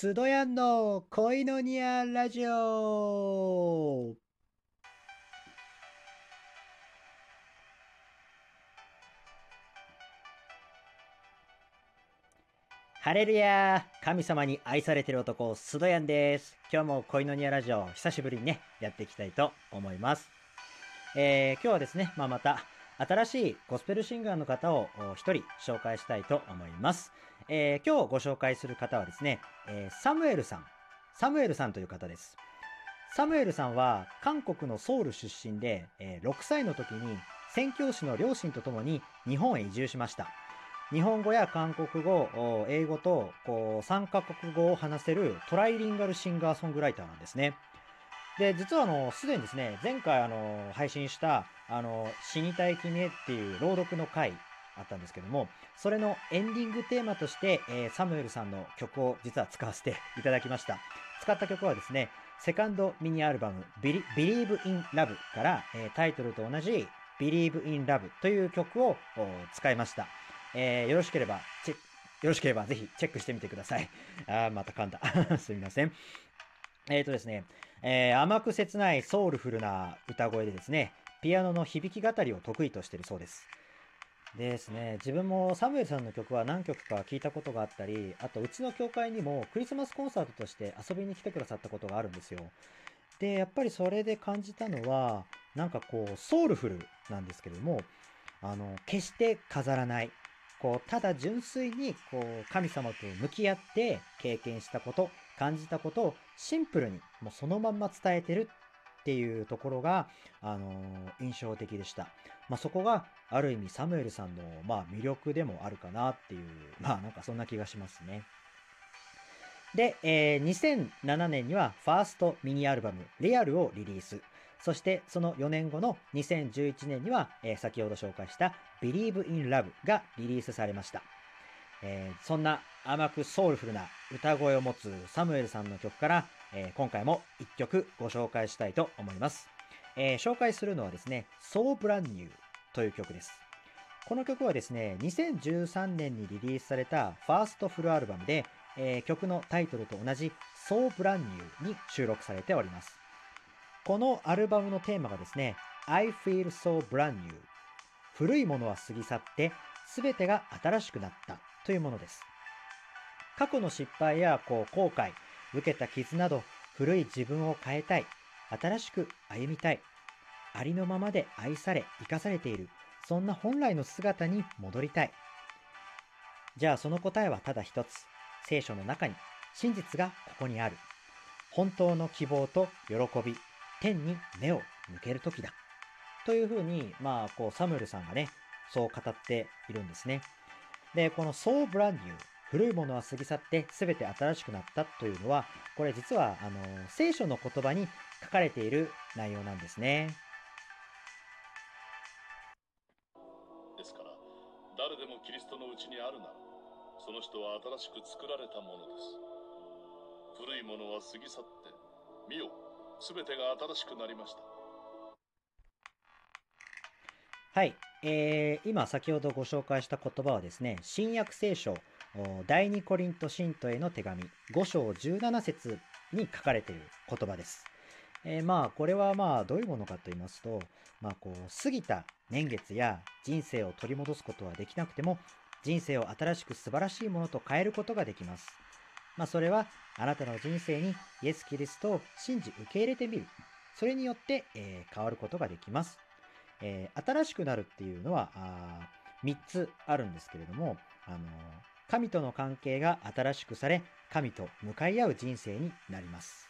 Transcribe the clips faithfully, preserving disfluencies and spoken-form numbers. すどやんの恋のニアラジオ。ハレルヤー、神様に愛されてる男すどやんです。今日も恋のニアラジオ、久しぶりにねやっていきたいと思います。えー、今日はですね、まあ、また新しいゴスペルシンガーの方を一人紹介したいと思います。えー、今日ご紹介する方はですね、えー、サムエルさんサムエルさんという方です。サムエルさんは韓国のソウル出身で、えー、ろくさいの時に宣教師の両親とともに日本へ移住しました。日本語や韓国語、英語とこうさんかこくごを話せるトライリンガルシンガーソングライターなんですね。で、実はあのすでにですね、前回あの配信したあの死にたい君へっていう朗読の回あったんですけども、それのエンディングテーマとして、えー、サムエルさんの曲を実は使わせていただきました。使った曲はですね、セカンドミニアルバム Believe in Love から、えー、タイトルと同じ Believe in Love という曲を使いました。えー、よろしければチェよろしければぜひチェックしてみてください。あーまた噛んだすみません。えーとですね、えー、甘く切ないソウルフルな歌声でですね、ピアノの響き語りを得意としているそうです。ですね、自分もサムエルさんの曲は何曲か聞いたことがあったり、あとうちの教会にもクリスマスコンサートとして遊びに来てくださったことがあるんですよ。で、やっぱりそれで感じたのは、なんかこうソウルフルなんですけれども、あの決して飾らない、こうただ純粋にこう神様と向き合って経験したこと、感じたことをシンプルにもうそのまんま伝えてるっていうところが、あのー、印象的でした。まあ、そこがある意味サムエルさんの、まあ、魅力でもあるかなっていう、まあなんかそんな気がしますね。で、えー、にせんななねんにはファーストミニアルバム「リアル」をリリース。そしてそのよねんごのにせんじゅういちねんには、えー、先ほど紹介した「Believe in Love」がリリースされました。えー、そんな甘くソウルフルな歌声を持つサムエルさんの曲から、えー、今回もいっきょくご紹介したいと思います。えー、紹介するのはですね、So Brand New という曲です。この曲はですね、にせんじゅうさんねんにリリースされたファーストフルアルバムで、えー、曲のタイトルと同じ So Brand New に収録されております。このアルバムのテーマがですね、I feel so brand new、 古いものは過ぎ去って全てが新しくなったというものです。過去の失敗やこう後悔、受けた傷など古い自分を変えたい、新しく歩みたい、ありのままで愛され生かされている、そんな本来の姿に戻りたい。じゃあその答えはただ一つ、聖書の中に真実がここにある、本当の希望と喜び、天に目を向ける時だというふうに、まあ、こうサムエルさんがねそう語っているんですね。で、この So Brand New、 古いものは過ぎ去って全て新しくなったというのは、これ実はあの聖書の言葉に書かれている内容なんですね。ですから誰でもキリストのうちにあるなら、その人は新しく作られたものです。古いものは過ぎ去って、見よ、すべてが新しくなりました。はい、えー、今先ほどご紹介した言葉はですね、新約聖書第二コリント信徒への手紙ごしょうじゅうななせつに書かれている言葉です。えー、まあこれはまあどういうものかと言いますと、まあこう過ぎた年月や人生を取り戻すことはできなくても、人生を新しく素晴らしいものと変えることができます。まあ、それはあなたの人生にイエス・キリストを信じ受け入れてみる、それによって、えー、変わることができます。えー、新しくなるっていうのはあみっつあるんですけれども、あのー、神との関係が新しくされ、神と向かい合う人生になります。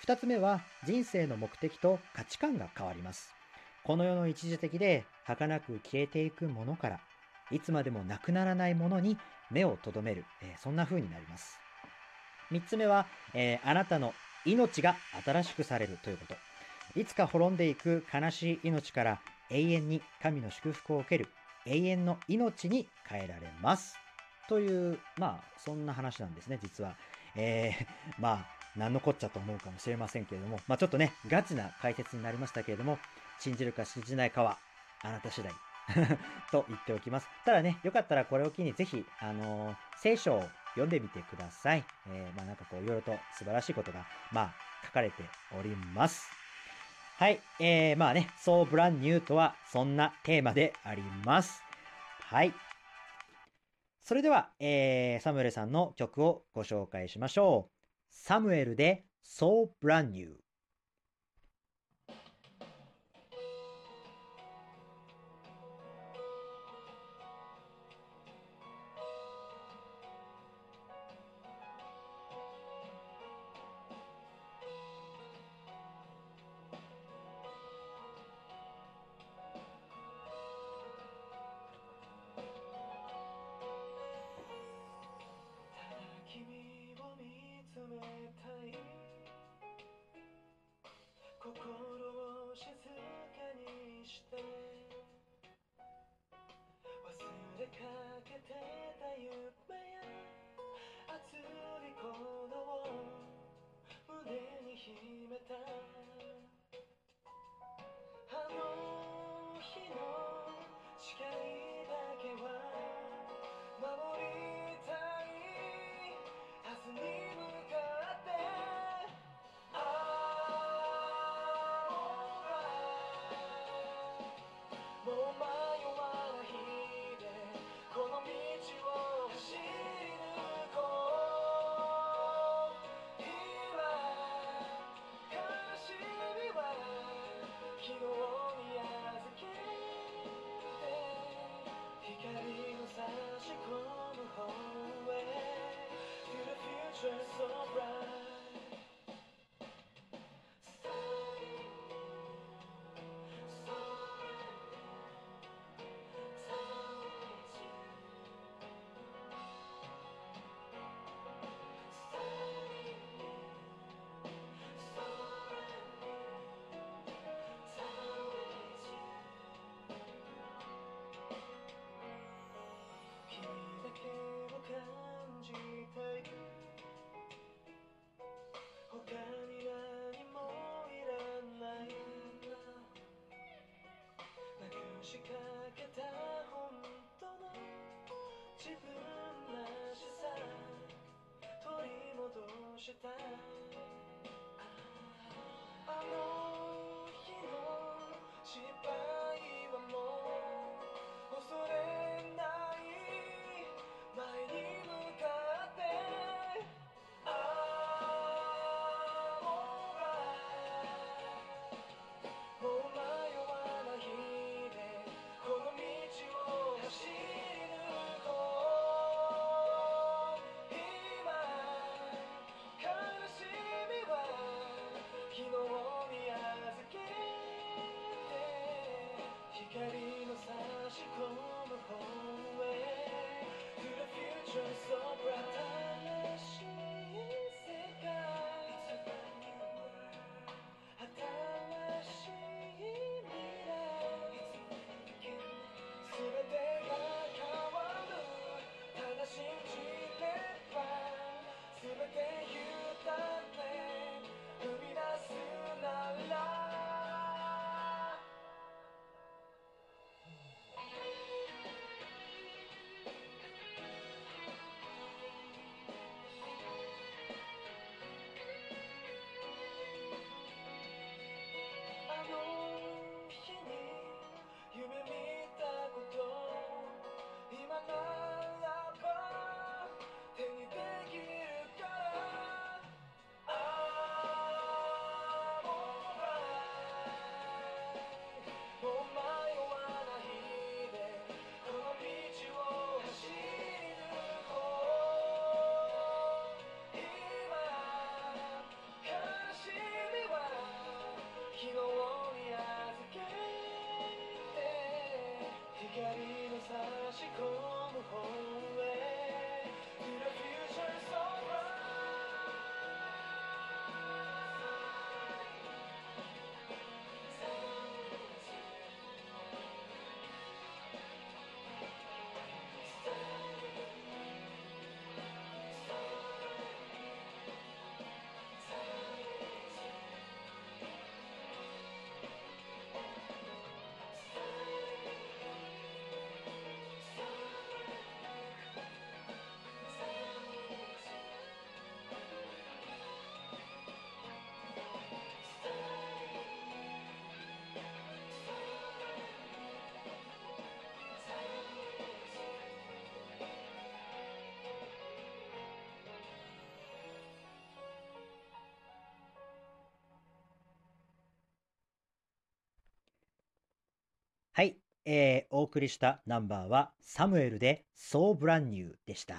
ふたつめは人生の目的と価値観が変わります。この世の一時的で儚く消えていくものから、いつまでもなくならないものに目を留める、えー、そんな風になります。みっつめは、えー、あなたの命が新しくされるということ。いつか滅んでいく悲しい命から、永遠に神の祝福を受ける永遠の命に変えられますという、まあそんな話なんですね、実は。えー、まあ何のこっちゃと思うかもしれませんけれども、まあ、ちょっとねガチな解説になりましたけれども、信じるか信じないかはあなた次第と言っておきます。ただね、よかったらこれを機にぜひ、あのー、聖書を読んでみてください。えー、まあなんかこういろいろと素晴らしいことがまあ書かれております。はい、えー、まあね、So Brand Newとはそんなテーマであります。はい。それでは、えー、サムエルさんの曲をご紹介しましょう。サムエルで So Brand New。はい、えー、お送りしたナンバーはサムエルで So Brand New でした。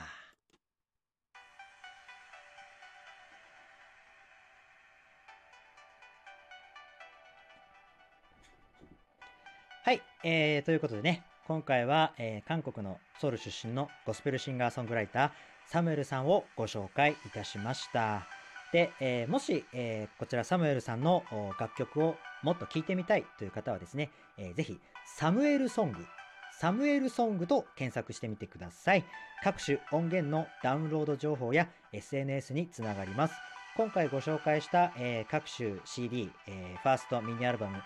はい、えー、ということでね、今回は、えー、韓国のソウル出身のゴスペルシンガーソングライターサムエルさんをご紹介いたしました。で、えー、もし、えー、こちらサムエルさんの楽曲をもっと聴いてみたいという方はですね、えー、ぜひサムエルソング、サムエルソングと検索してみてください。各種音源のダウンロード情報や エスエヌエス につながります。今回ご紹介した、えー、各種 シーディー、えー、ファーストミニアルバム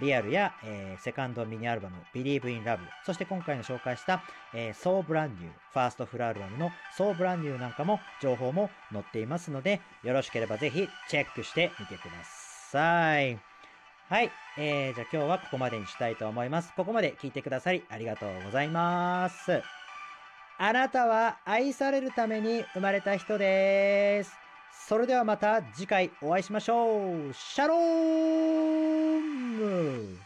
リアルや、えー、セカンドミニアルバム Believe in Love、 そして今回の紹介した、えー、So Brand New ファーストフルアルバムの So Brand New なんかも情報も載っていますので、よろしければぜひチェックしてみてください。はい、えー、じゃあ今日はここまでにしたいと思います。ここまで聞いてくださりありがとうございます。あなたは愛されるために生まれた人です。それではまた次回お会いしましょう。シャローム。